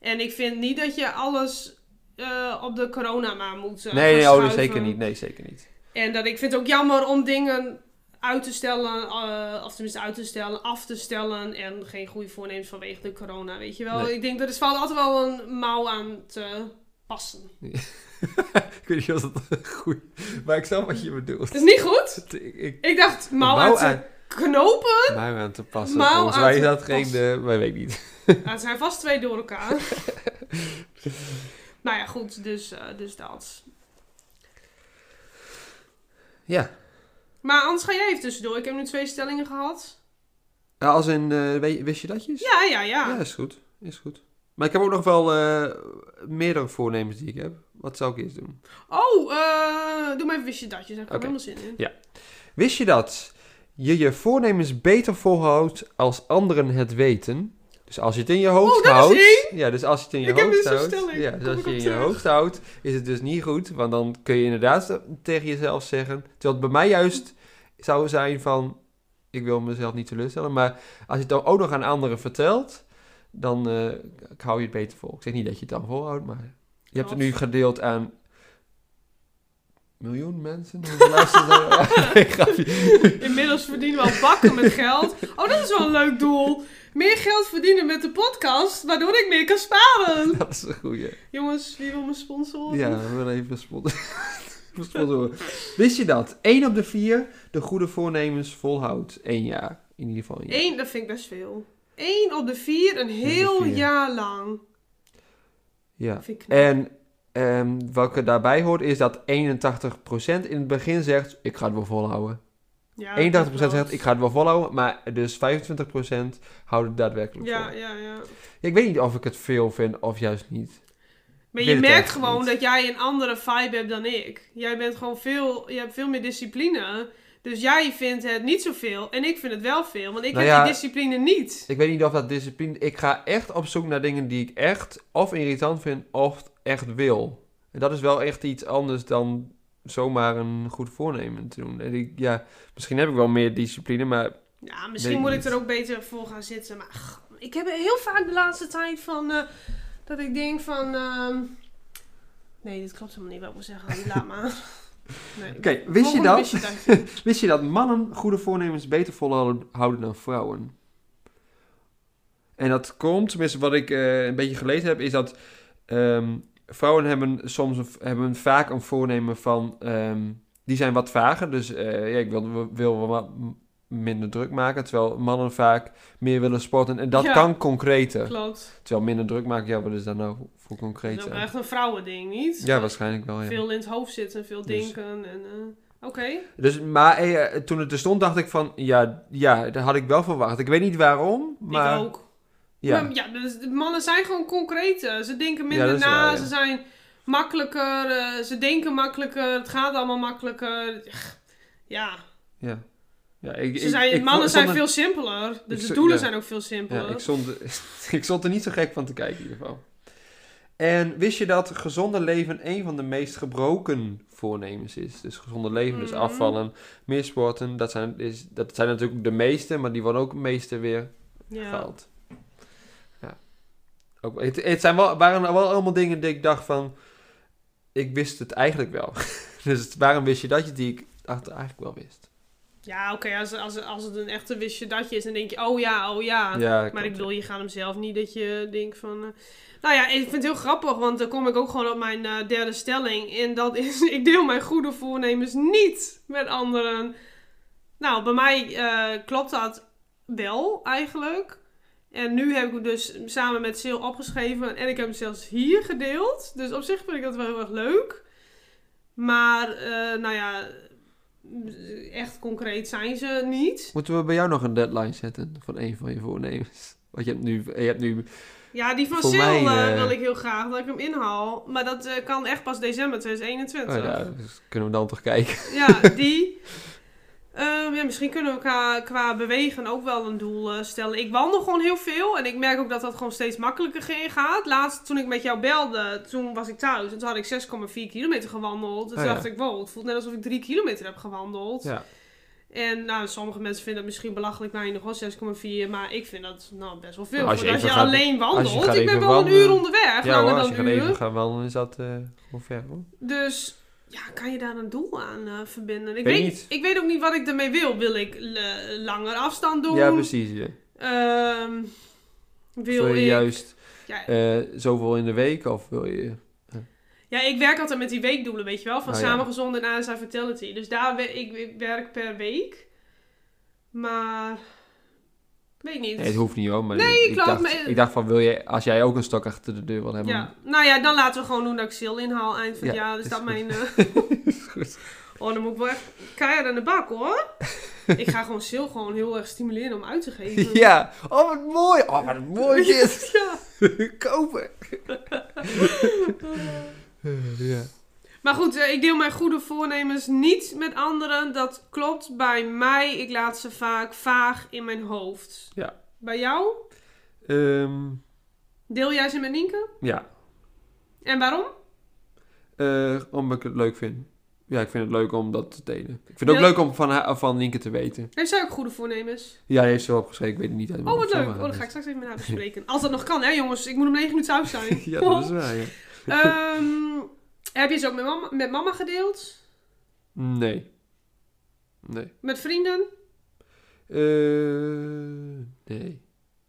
En ik vind niet dat je alles uh, op de corona maar moet uh, nee, nee, oh, zeker niet. Nee, zeker niet. En dat ik vind het ook jammer om dingen uit te stellen. Uh, of tenminste uit te stellen, af te stellen. En geen goede voornemens vanwege de corona, weet je wel. Nee. Ik denk, er valt altijd wel een mouw aan te passen. Ja. Ik weet niet of dat goed is, maar ik snap wat je bedoelt. Het is niet goed? ik, ik, ik dacht, mouw, mouw aan, aan te knopen. Mouw aan te passen. Mouw Volgens aan mij is dat geen, de, maar weet ik niet. Nou, het zijn vast twee door elkaar. Nou ja, goed, dus, uh, dus dat. Ja. Maar anders ga jij even tussendoor. Ik heb nu twee stellingen gehad. Ja, als in, uh, wist je datjes? Ja, ja, ja. Ja, is goed, is goed. Maar ik heb ook nog wel uh, meerdere voornemens die ik heb. Wat zou ik eerst doen? Oh, uh, doe maar even wist je datjes. Daar heb ik helemaal zin in. Ja. Wist je dat je je voornemens beter volhoudt als anderen het weten? Dus als je het in je hoofd oh, dat houdt... Is één. Ja, dus als je het in je ik hoofd houdt... Ja, dus als je het in terug. je hoofd houdt, is het dus niet goed. Want dan kun je inderdaad tegen jezelf zeggen... Terwijl het bij mij juist zou zijn van... Ik wil mezelf niet teleurstellen. Maar als je het dan ook nog aan anderen vertelt... Dan uh, ik hou je het beter vol. Ik zeg niet dat je het dan volhoudt, maar... Je hebt het nu gedeeld aan... miljoen mensen? Inmiddels verdienen we al bakken met geld. Oh, dat is wel een leuk doel. Meer geld verdienen met de podcast, waardoor ik meer kan sparen. Dat is een goeie. Jongens, wie wil me sponsoren? Ja, we willen even sponsoren. Wist je dat? één op de vier de goede voornemens volhoudt. Eén jaar. In ieder geval een jaar. Eén, dat vind ik best veel. Eén op de vier, een heel vier. jaar lang. Ja, en um, wat er daarbij hoort is dat eenentachtig procent in het begin zegt, ik ga het wel volhouden. Ja, eenentachtig procent zegt, ik ga het wel followen, maar dus vijfentwintig procent houden het daadwerkelijk ja, vol. Ja, ja. Ja, ik weet niet of ik het veel vind of juist niet. Maar je merkt gewoon niet. Dat jij een andere vibe hebt dan ik. Jij bent gewoon veel, je hebt veel meer discipline. Dus jij vindt het niet zoveel en ik vind het wel veel, want ik nou heb ja, die discipline niet. Ik weet niet of dat discipline... Ik ga echt op zoek naar dingen die ik echt of irritant vind of echt wil. En dat is wel echt iets anders dan zomaar een goed voornemen te doen. En ik, ja, misschien heb ik wel meer discipline, maar... Ja, misschien moet niet. Ik er ook beter voor gaan zitten. Maar ach, ik heb heel vaak de laatste tijd van... Uh, dat ik denk van... Uh, nee, dit klopt helemaal niet wat ik moet zeggen. Laat maar. Nee, Oké, wist, wist je dat mannen goede voornemens beter volhouden dan vrouwen? En dat komt, tenminste wat ik uh, een beetje gelezen heb, is dat um, vrouwen hebben soms hebben vaak een voornemen van, um, die zijn wat vager, dus uh, ja, ik wil, wil wat minder druk maken, terwijl mannen vaak meer willen sporten en dat ja, kan concreter. Klopt. Terwijl minder druk maken, ja, wat is dat nou voor concreet? Dat is ook echt een vrouwending, niet? Ja, waarschijnlijk wel, ja. Veel in het hoofd zitten, veel denken dus. en... Uh, Oké. Okay. Dus, maar eh, toen het er stond, dacht ik van, ja, ja, dat had ik wel verwacht. Ik weet niet waarom, maar... Ik ook. Ja, maar, ja dus mannen zijn gewoon concreter. Ze denken minder ja, na, waar, ja. Ze zijn makkelijker, uh, ze denken makkelijker, het gaat allemaal makkelijker. Ja. Ja. Ja, ik, Ze zijn, ik, mannen ik, zijn er, veel simpeler. Dus de doelen ja, zijn ook veel simpeler. Ja, ik, stond, ik stond er niet zo gek van te kijken in ieder geval. En wist je dat gezonder leven een van de meest gebroken voornemens is? Dus gezonder leven, mm. dus afvallen, meer sporten. Dat zijn, is, dat zijn natuurlijk de meeste, maar die worden ook de meeste weer ja, gehaald. Ja. Ook, het het zijn wel, waren wel allemaal dingen die ik dacht van... Ik wist het eigenlijk wel. Dus waarom wist je dat je die ik dacht, eigenlijk wel wist? Ja, oké, okay, als, als, als het een echte wistje datje is, dan denk je, oh ja, oh ja. ja maar ik bedoel, je gaat hem zelf niet dat je denkt van... Uh... Nou ja, ik vind het heel grappig, want dan kom ik ook gewoon op mijn uh, derde stelling. En dat is, ik deel mijn goede voornemens niet met anderen. Nou, bij mij uh, klopt dat wel eigenlijk. En nu heb ik hem dus samen met Sil opgeschreven en ik heb hem zelfs hier gedeeld. Dus op zich vind ik dat wel heel erg leuk. Maar, uh, nou ja... Echt concreet zijn ze niet. Moeten we bij jou nog een deadline zetten van een van je voornemens? Want je hebt nu... Je hebt nu ja, die van Sil uh, wil ik heel graag dat ik hem inhaal. Maar dat uh, kan echt pas december tweeduizend eenentwintig. Oh ja, dus kunnen we dan toch kijken. Ja, die... um, ja, misschien kunnen we qua, qua bewegen ook wel een doel uh, stellen. Ik wandel gewoon heel veel. En ik merk ook dat dat gewoon steeds makkelijker gaat. Laatst, toen ik met jou belde, toen was ik thuis. En toen had ik zes komma vier kilometer gewandeld. En toen oh ja, dacht ik, wow, het voelt net alsof ik drie kilometer heb gewandeld. Ja. En nou, sommige mensen vinden dat misschien belachelijk weinig, hoor, zes komma vier. Maar ik vind dat nou best wel veel. Nou, als je, Want als je gaat, alleen wandelt, als je ik ben wel wandelen, een uur onderweg. Ja hoor, als je gaat even gaan wandelen, is dat uh, gewoon ver, hoor. Dus... Ja, kan je daar een doel aan uh, verbinden? Ik weet, weet, ik weet ook niet wat ik ermee wil. Wil ik l- langer afstand doen? Ja, precies. Ja. Um, wil je ik... juist ja, uh, zoveel in de week? Of wil je... Uh. Ja, ik werk altijd met die weekdoelen, weet je wel? Van ah, Samen ja, Gezond en A S A Vitality. Dus daar we- ik, ik werk per week. Maar... Weet niet. Nee, het hoeft niet hoor. Maar nee, ik, ik, dacht, me... ik dacht van, wil je, als jij ook een stok achter de deur wil hebben... Ja. Nou ja, dan laten we gewoon doen dat ik Sil inhaal eind van ja, het jaar. Dus is dat goed. mijn... Uh... is goed. Oh, dan moet ik wel echt keihard aan de bak hoor. Ik ga gewoon Sil gewoon heel erg stimuleren om uit te geven. Ja. Oh, wat mooi. Oh, wat mooi dit. Ja. Kopen. Ja. Maar goed, ik deel mijn goede voornemens niet met anderen. Dat klopt bij mij. Ik laat ze vaak vaag in mijn hoofd. Ja. Bij jou? Um, deel jij ze met Nienke? Ja. En waarom? Uh, omdat ik het leuk vind. Ja, ik vind het leuk om dat te delen. Ik vind het ook leuk om van, haar, van Nienke te weten. Heeft zij ook goede voornemens? Ja, heeft ze wel opgeschreven. Ik weet het niet helemaal. Oh, wat leuk. Oh, dan ga ik straks even met haar bespreken. Als dat nog kan, hè jongens. Ik moet om negen uur thuis zijn. Ja, dat is waar, ja. um, Heb je ze ook met mama, met mama gedeeld? Nee. Nee. Met vrienden? Uh, nee.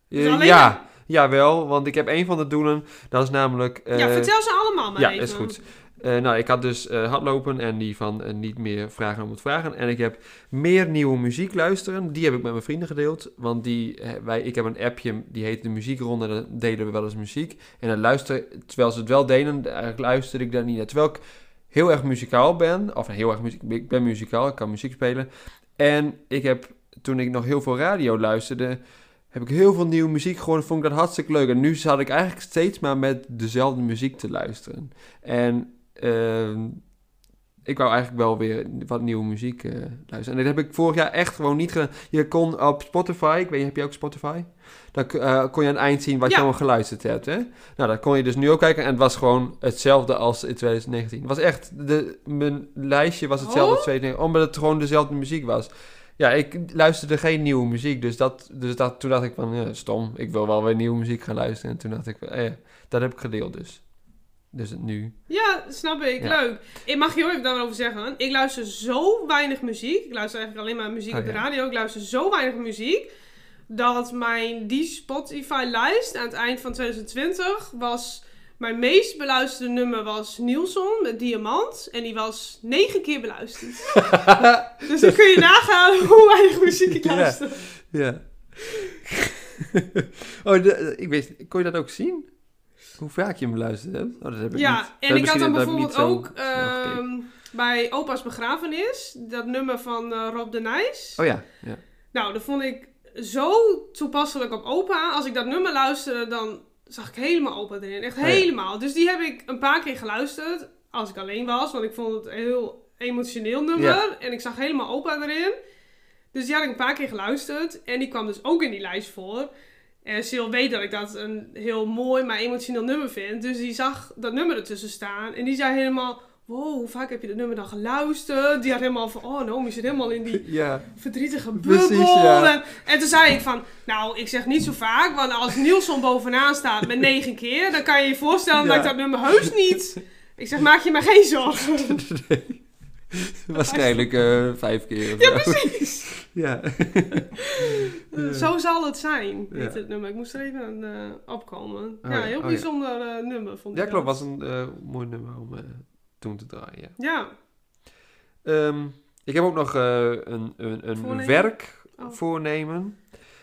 Uh, dus ja, jawel. Want ik heb een van de doelen. Dat is namelijk... Uh, ja, vertel ze allemaal maar ja, even. Ja, is goed. Uh, nou, ik had dus uh, hardlopen en die van uh, niet meer vragen om het vragen. En ik heb meer nieuwe muziek luisteren. Die heb ik met mijn vrienden gedeeld. Want die, uh, wij, ik heb een appje, die heet de muziekronde. Daar delen we wel eens muziek. En dan luister, terwijl ze het wel deden, eigenlijk luisterde ik daar niet naar. Terwijl ik heel erg muzikaal ben. Of heel erg muzikaal. Ik ben muzikaal, ik kan muziek spelen. En ik heb, toen ik nog heel veel radio luisterde, heb ik heel veel nieuwe muziek gehoord. Vond ik dat hartstikke leuk. En nu zat ik eigenlijk steeds maar met dezelfde muziek te luisteren. En uh, ik wou eigenlijk wel weer wat nieuwe muziek uh, luisteren. En dat heb ik vorig jaar echt gewoon niet gedaan. Je kon op Spotify, ik weet niet, heb je ook Spotify? Dan uh, kon je aan het eind zien wat ja. je allemaal geluisterd hebt. Hè? Nou, dat kon je dus nu ook kijken. En het was gewoon hetzelfde als in twintig negentien. Het was echt, de, mijn lijstje was hetzelfde als twintig negentien. Omdat het gewoon dezelfde muziek was. Ja, ik luisterde geen nieuwe muziek. Dus, dat, dus dat, toen dacht ik van, ja, stom. Ik wil wel weer nieuwe muziek gaan luisteren. En toen dacht ik, eh, dat heb ik gedeeld dus. Dus het nu. Ja, snap ik. Ja. Leuk. Ik mag je heel even daarover zeggen. Ik luister zo weinig muziek. Ik luister eigenlijk alleen maar muziek oh, op de ja. radio. Ik luister zo weinig muziek. Dat mijn die Spotify-lijst aan het eind van twintig twintig was... Mijn meest beluisterde nummer was Nielson met Diamant. En die was negen keer beluisterd. Dus dan kun je nagaan hoe weinig muziek ik luister. Ja. ja. oh, de, ik weet, kon je dat ook zien? Hoe vaak je hem beluisterd hebt? Oh, dat heb ik ja, niet. En dat ik had dan bijvoorbeeld ook uh, bij Opa's Begrafenis. Dat nummer van uh, Rob de Nijs. Oh ja. ja. Nou, dat vond ik zo toepasselijk op opa. Als ik dat nummer luisterde, dan... zag ik helemaal opa erin. Echt helemaal. Dus die heb ik een paar keer geluisterd. Als ik alleen was. Want ik vond het een heel emotioneel nummer. Ja. En ik zag helemaal opa erin. Dus die had ik een paar keer geluisterd. En die kwam dus ook in die lijst voor. En Sil weet dat ik dat een heel mooi, maar emotioneel nummer vind. Dus die zag dat nummer ertussen staan. En die zei helemaal... Wow, hoe vaak heb je dat nummer dan geluisterd? Die had helemaal van... Oh, Naomi zit helemaal in die ja. verdrietige bubbel. Precies, ja. en, en toen zei ik van... Nou, ik zeg niet zo vaak... Want als Nielson bovenaan staat met negen keer... Dan kan je je voorstellen ja. dat ik dat nummer heus niet... Ik zeg, maak je maar geen zorgen. Nee. Waarschijnlijk uh, vijf keer. Ja, precies. ja. uh, zo zal het zijn, ja. dit nummer. Ik moest er even aan uh, opkomen. Oh, ja, ja, heel oh, bijzonder ja. uh, nummer, vond ik. Ja, klopt. Dat was een uh, mooi nummer om... Uh, toen te draaien. Ja. ja. Um, ik heb ook nog uh, een, een, een voornemen. werk oh. voornemen.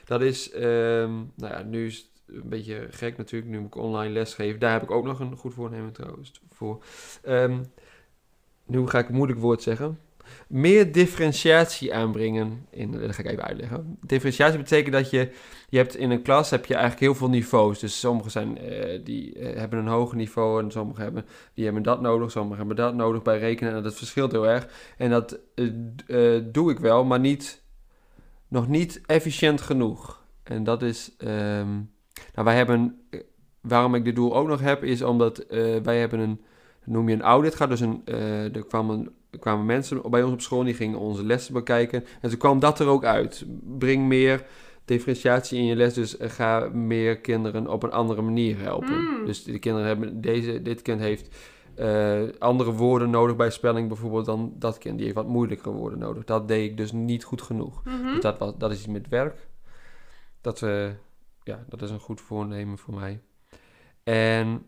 Dat is, um, nou ja, nu is het een beetje gek natuurlijk. Nu moet ik online lesgeven. Daar heb ik ook nog een goed voornemen trouwens voor. Um, nu ga ik een moeilijk woord zeggen. Meer differentiatie aanbrengen. In, dat ga ik even uitleggen. Differentiatie betekent dat je... Je hebt in een klas heb je eigenlijk heel veel niveaus. Dus sommigen zijn, uh, die uh, hebben een hoger niveau. En sommigen hebben, die hebben dat nodig. Sommigen hebben dat nodig bij rekenen. En dat verschilt heel erg. En dat uh, uh, doe ik wel. Maar niet, nog niet efficiënt genoeg. En dat is... Um, nou, wij hebben... Uh, waarom ik dit doel ook nog heb... Is omdat uh, wij hebben een... Noem je een audit gaat. Dus een, uh, er kwam een... Er kwamen mensen bij ons op school, die gingen onze lessen bekijken. En toen kwam dat er ook uit. Breng meer differentiatie in je les. Dus ga meer kinderen op een andere manier helpen. Mm. Dus de kinderen hebben deze, dit kind heeft uh, andere woorden nodig bij spelling bijvoorbeeld dan dat kind. Die heeft wat moeilijkere woorden nodig. Dat deed ik dus niet goed genoeg. Mm-hmm. Dus dat, was, dat is iets met werk. Dat, uh, ja, dat is een goed voornemen voor mij. En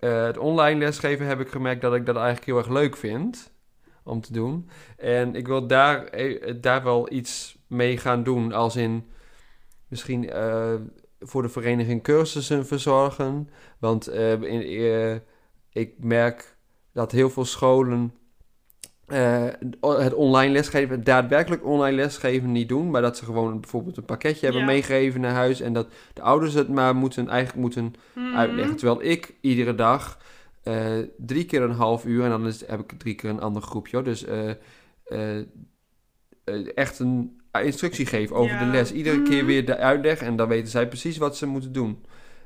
uh, het online lesgeven heb ik gemerkt dat ik dat eigenlijk heel erg leuk vind... om te doen. En ik wil daar, daar wel iets mee gaan doen. Als in misschien uh, voor de vereniging cursussen verzorgen. Want uh, in, uh, ik merk dat heel veel scholen uh, het online lesgeven, daadwerkelijk online lesgeven niet doen. Maar dat ze gewoon bijvoorbeeld een pakketje hebben ja. meegegeven naar huis. En dat de ouders het maar moeten, eigenlijk moeten mm-hmm. uitleggen. Terwijl ik iedere dag... Uh, drie keer een half uur en dan is, heb ik drie keer een ander groepje. Hoor. Dus uh, uh, uh, echt een instructie geven over ja. de les. Iedere mm. keer weer de uitleg en dan weten zij precies wat ze moeten doen.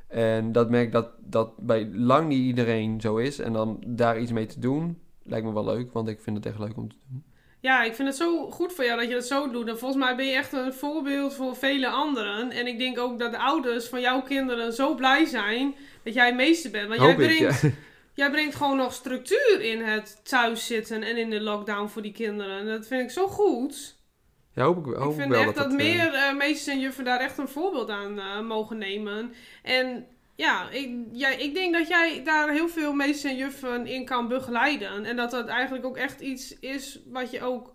En dat merk ik dat dat bij lang niet iedereen zo is. En dan daar iets mee te doen, lijkt me wel leuk. Want ik vind het echt leuk om te doen. Ja, ik vind het zo goed voor jou dat je dat zo doet. En volgens mij ben je echt een voorbeeld voor vele anderen. En ik denk ook dat de ouders van jouw kinderen zo blij zijn dat jij meester bent. Want Hoop jij brengt... Ik, ja. Jij brengt gewoon nog structuur in het thuiszitten en in de lockdown voor die kinderen. En dat vind ik zo goed. Ja, hoop ik, hoop ik vind wel echt dat, dat meer uh, meesters en juffen daar echt een voorbeeld aan uh, mogen nemen. En ja ik, ja, ik denk dat jij daar heel veel meesters en juffen in kan begeleiden. En dat dat eigenlijk ook echt iets is wat je ook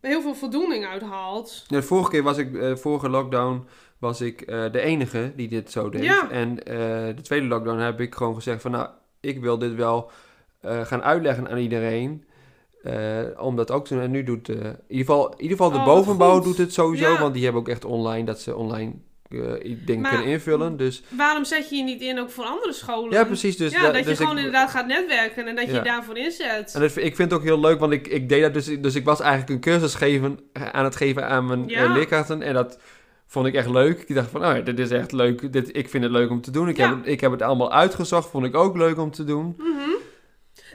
heel veel voldoening uithaalt. Ja, de vorige keer was ik, uh, vorige lockdown... was ik uh, de enige die dit zo deed. Ja. En uh, de tweede lockdown heb ik gewoon gezegd van... nou. Ik wil dit wel uh, gaan uitleggen aan iedereen. Uh, om dat ook te doen. En nu doet... Uh, in ieder geval, in ieder geval de oh, bovenbouw doet het sowieso. Ja. Want die hebben ook echt online... Dat ze online uh, dingen kunnen invullen. Dus... Waarom zet je je niet in ook voor andere scholen? Ja, precies. Dus ja, da- dat dus je gewoon ik... inderdaad gaat netwerken. En dat je ja. je daarvoor inzet. En dat, ik vind het ook heel leuk. Want ik, ik deed dat dus... Dus ik was eigenlijk een cursus geven, aan het geven aan mijn ja. uh, leerkrachten. En dat... Vond ik echt leuk. Ik dacht van, oh ja, dit is echt leuk. Dit, ik vind het leuk om te doen. Ik, ja. heb, ik heb het allemaal uitgezocht. Vond ik ook leuk om te doen. Mm-hmm.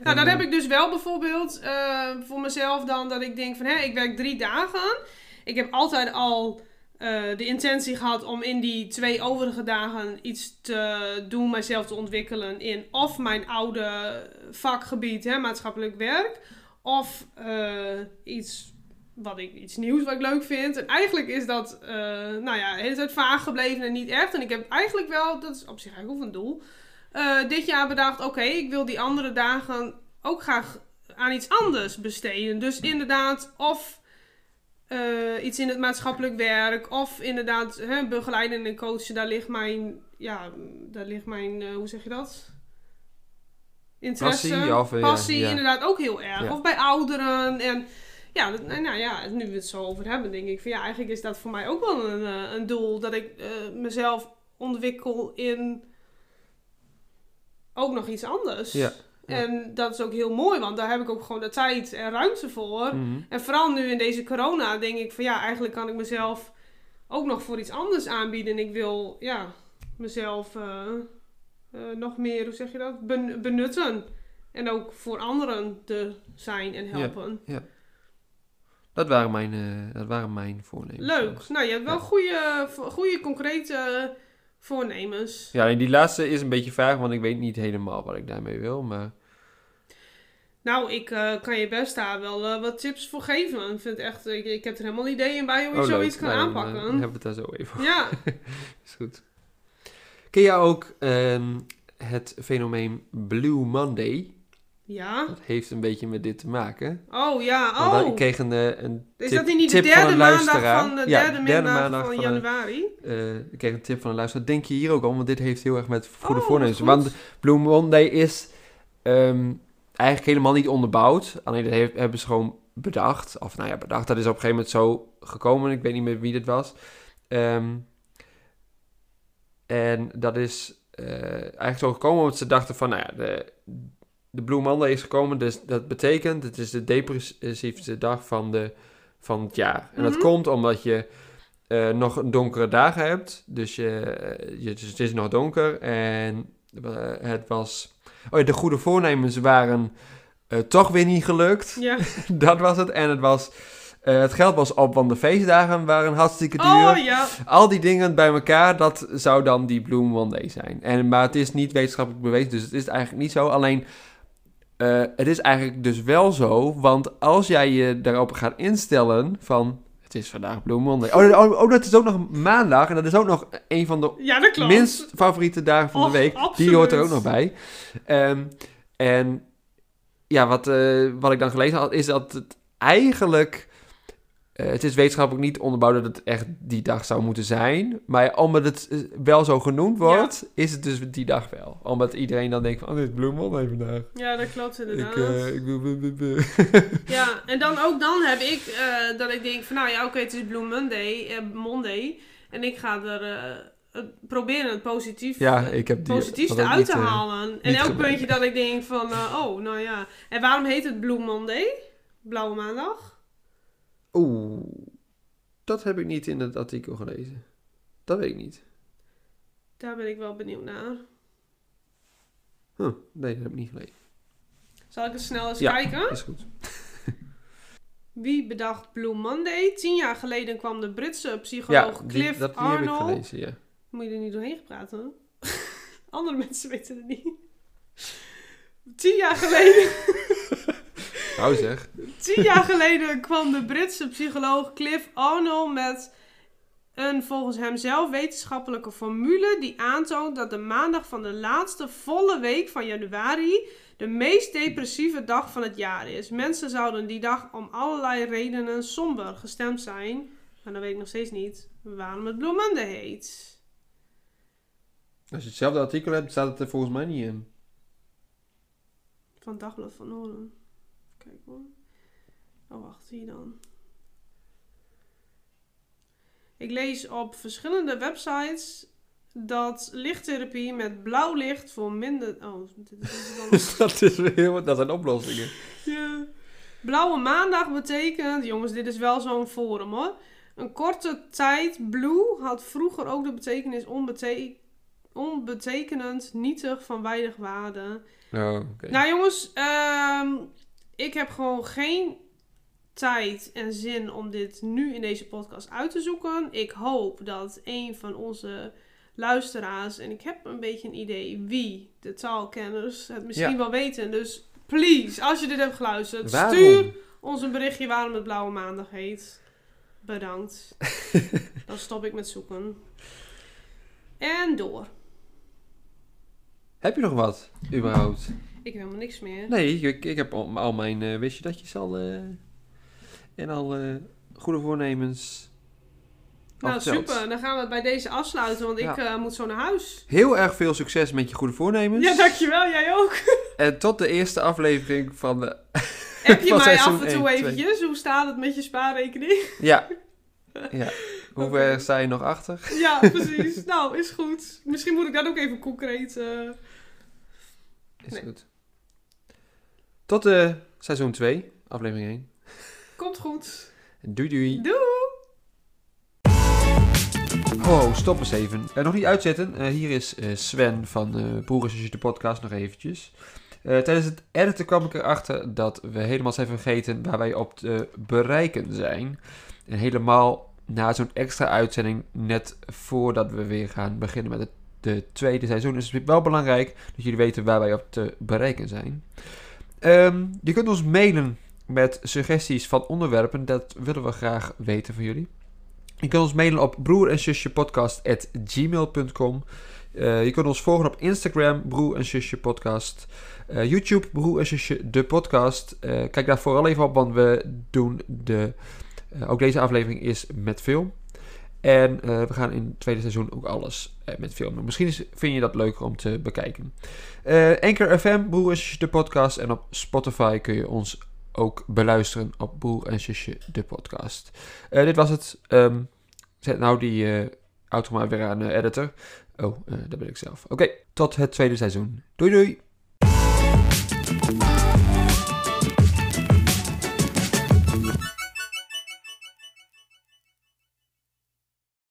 Nou, dat heb ik dus wel bijvoorbeeld uh, voor mezelf dan. Dat ik denk van, hé, ik werk drie dagen. Ik heb altijd al uh, de intentie gehad om in die twee overige dagen iets te doen. Mijzelf te ontwikkelen in of mijn oude vakgebied, hè, maatschappelijk werk. Of uh, iets... Wat ik, iets nieuws wat ik leuk vind. En eigenlijk is dat, uh, nou ja, de hele tijd vaag gebleven en niet echt. En ik heb eigenlijk wel, dat is op zich eigenlijk ook een doel, uh, dit jaar bedacht, oké, okay, ik wil die andere dagen ook graag aan iets anders besteden. Dus inderdaad, of uh, iets in het maatschappelijk werk, of inderdaad hè, begeleiden en coachen, daar ligt mijn, ja, daar ligt mijn, uh, hoe zeg je dat? Interesse. Passie, of, uh, passie ja. inderdaad ook heel erg. Ja. Of bij ouderen en... Ja, dat, nou ja, nu we het zo over hebben, denk ik van ja, eigenlijk is dat voor mij ook wel een, een doel. Dat ik uh, mezelf ontwikkel in ook nog iets anders. Ja, ja. En dat is ook heel mooi, want daar heb ik ook gewoon de tijd en ruimte voor. Mm-hmm. En vooral nu in deze corona denk ik van ja, eigenlijk kan ik mezelf ook nog voor iets anders aanbieden. En ik wil ja, mezelf uh, uh, nog meer, hoe zeg je dat, ben- benutten. En ook voor anderen te zijn en helpen. Ja, ja. Dat waren mijn, uh, dat waren mijn voornemens. Leuk. Dus. Nou, je hebt wel ja. goede, goede concrete voornemens. Ja, en die laatste is een beetje vaag, want ik weet niet helemaal wat ik daarmee wil. Maar... Nou, ik uh, kan je best daar wel uh, wat tips voor geven. Ik, vind echt, ik, ik heb er helemaal idee in bij hoe je oh, zoiets kan nou, aanpakken. Dan, uh, dan hebben we het daar zo even over. Ja. Is goed. Ken jij ook um, het fenomeen Blue Monday? Ja. Dat heeft een beetje met dit te maken. Oh ja, oh. Want ik kreeg een, een tip. Is dat niet de derde maandag van de derde, ja, derde maandag van, van januari? Een, uh, ik kreeg een tip van een luisteraar. Denk je hier ook al? Want dit heeft heel erg met goede oh, voornemens. Goed. Want Blue Monday is um, eigenlijk helemaal niet onderbouwd. Alleen dat heeft, hebben ze gewoon bedacht. Of nou ja, bedacht. Dat is op een gegeven moment zo gekomen. Ik weet niet meer wie dit was. Um, en dat is uh, eigenlijk zo gekomen omdat ze dachten van, nou ja, de... De Blue Monday is gekomen, dus dat betekent... het is de depressiefste dag van, de, van het jaar. En mm-hmm. dat komt omdat je uh, nog donkere dagen hebt. Dus, je, je, dus het is nog donker. En uh, het was... Oh ja, de goede voornemens waren uh, toch weer niet gelukt. Ja. Dat was het. En het was... Uh, het geld was op, want de feestdagen waren hartstikke duur. Oh, ja. Al die dingen bij elkaar, dat zou dan die Blue Monday zijn. En, maar het is niet wetenschappelijk bewezen, dus het is eigenlijk niet zo. Alleen... Uh, het is eigenlijk dus wel zo, want als jij je daarop gaat instellen van... Het is vandaag Blue Monday. Oh, oh, oh, dat is ook nog maandag en dat is ook nog een van de ja, minst favoriete dagen van of, de week. Absoluut. Die hoort er ook nog bij. Um, en ja, wat, uh, wat ik dan gelezen had, is dat het eigenlijk... Uh, het is wetenschappelijk niet onderbouwd dat het echt die dag zou moeten zijn. Maar omdat het wel zo genoemd wordt, ja. is het dus die dag wel. Omdat iedereen dan denkt van, oh, dit is Blue Monday vandaag. Ja, dat klopt inderdaad. Ik, uh, ik... ja, en dan ook dan heb ik uh, dat ik denk van, nou ja, oké, okay, het is Blue Monday, uh, Monday. En ik ga er uh, proberen het positief, ja, ik heb die, positiefste uit niet, te uh, halen. En elk gemeen. Puntje dat ik denk van, uh, oh, nou ja. En waarom heet het Blue Monday? Blauwe maandag? Oeh, dat heb ik niet in het artikel gelezen. Dat weet ik niet. Daar ben ik wel benieuwd naar. Huh, nee, dat heb ik niet gelezen. Zal ik het snel eens ja, kijken? Ja, is goed. Wie bedacht Blue Monday? Tien jaar geleden kwam de Britse psycholoog ja, die, Cliff dat, die Arnall. Heb ik gelezen, ja. Moet je er niet doorheen praten? Andere mensen weten het niet. Tien jaar geleden... Nou zeg. Tien jaar geleden kwam de Britse psycholoog Cliff Arnall met een volgens hemzelf wetenschappelijke formule die aantoont dat de maandag van de laatste volle week van januari de meest depressieve dag van het jaar is. Mensen zouden die dag om allerlei redenen somber gestemd zijn. Maar dan weet ik nog steeds niet waarom het Blue Monday heet. Als je hetzelfde artikel hebt, staat het er volgens mij niet in. van het Dagblad van Noorden. Kijk hoor. Oh, wacht, hier dan. Ik lees op verschillende websites dat lichttherapie met blauw licht voor minder... Oh, dit is anders. Dat is weer heel wat. Dat zijn oplossingen. Ja. Blauwe maandag betekent... Jongens, dit is wel zo'n forum hoor. Een korte tijd blue had vroeger ook de betekenis onbete- onbetekenend, nietig, van weinig waarde. Oh, okay. Nou jongens, um, ik heb gewoon geen... tijd en zin om dit nu in deze podcast uit te zoeken. Ik hoop dat een van onze luisteraars, en ik heb een beetje een idee wie de taalkenners het misschien ja. wel weten. Dus please, als je dit hebt geluisterd, waarom? Stuur ons een berichtje waarom het Blauwe Maandag heet. Bedankt. Dan stop ik met zoeken. En door. Heb je nog wat, überhaupt? Ik heb helemaal niks meer. Nee, ik, ik heb al, al mijn uh, wist je dat je zal... Uh... En al uh, goede voornemens. Nou, afgeteld. Super. Dan gaan we het bij deze afsluiten, want ja. ik uh, moet zo naar huis. Heel erg veel succes met je goede voornemens. Ja, dankjewel. Jij ook. En tot de eerste aflevering van de... Heb je mij af en toe eventjes? Hoe staat het met je spaarrekening? Ja. ja. Hoe ver okay. sta je nog achter? Ja, precies. Nou, is goed. Misschien moet ik dat ook even concreet... Uh... Is nee. goed. Tot uh, seizoen twee, aflevering één. Komt goed. Doei doei. Doei. Oh, stop eens even. Uh, nog niet uitzetten. Uh, hier is uh, Sven van uh, Broer en zusje de podcast nog eventjes. Uh, tijdens het editen kwam ik erachter dat we helemaal zijn vergeten waar wij op te bereiken zijn. En helemaal na zo'n extra uitzending, net voordat we weer gaan beginnen met het de tweede seizoen, is het wel belangrijk dat jullie weten waar wij op te bereiken zijn. Um, je kunt ons mailen met suggesties van onderwerpen. Dat willen we graag weten van jullie. Je kunt ons mailen op broer en zusje podcast at gmail dot com. Uh, je kunt ons volgen op Instagram, broer en zusje podcast. Uh, YouTube, broer en zusje de podcast. Uh, kijk daar vooral even op, want we doen de... Uh, ook deze aflevering is met film. En uh, we gaan in het tweede seizoen ook alles uh, met filmen. Misschien is, vind je dat leuker om te bekijken. Uh, Anchor F M, broer en zusje de podcast. En op Spotify kun je ons ook beluisteren op Broer en zusje de podcast. Uh, dit was het. Um, zet nou die uh, auto maar weer aan de uh, editor. Oh, uh, dat ben ik zelf. Oké, okay. Tot het tweede seizoen. Doei doei!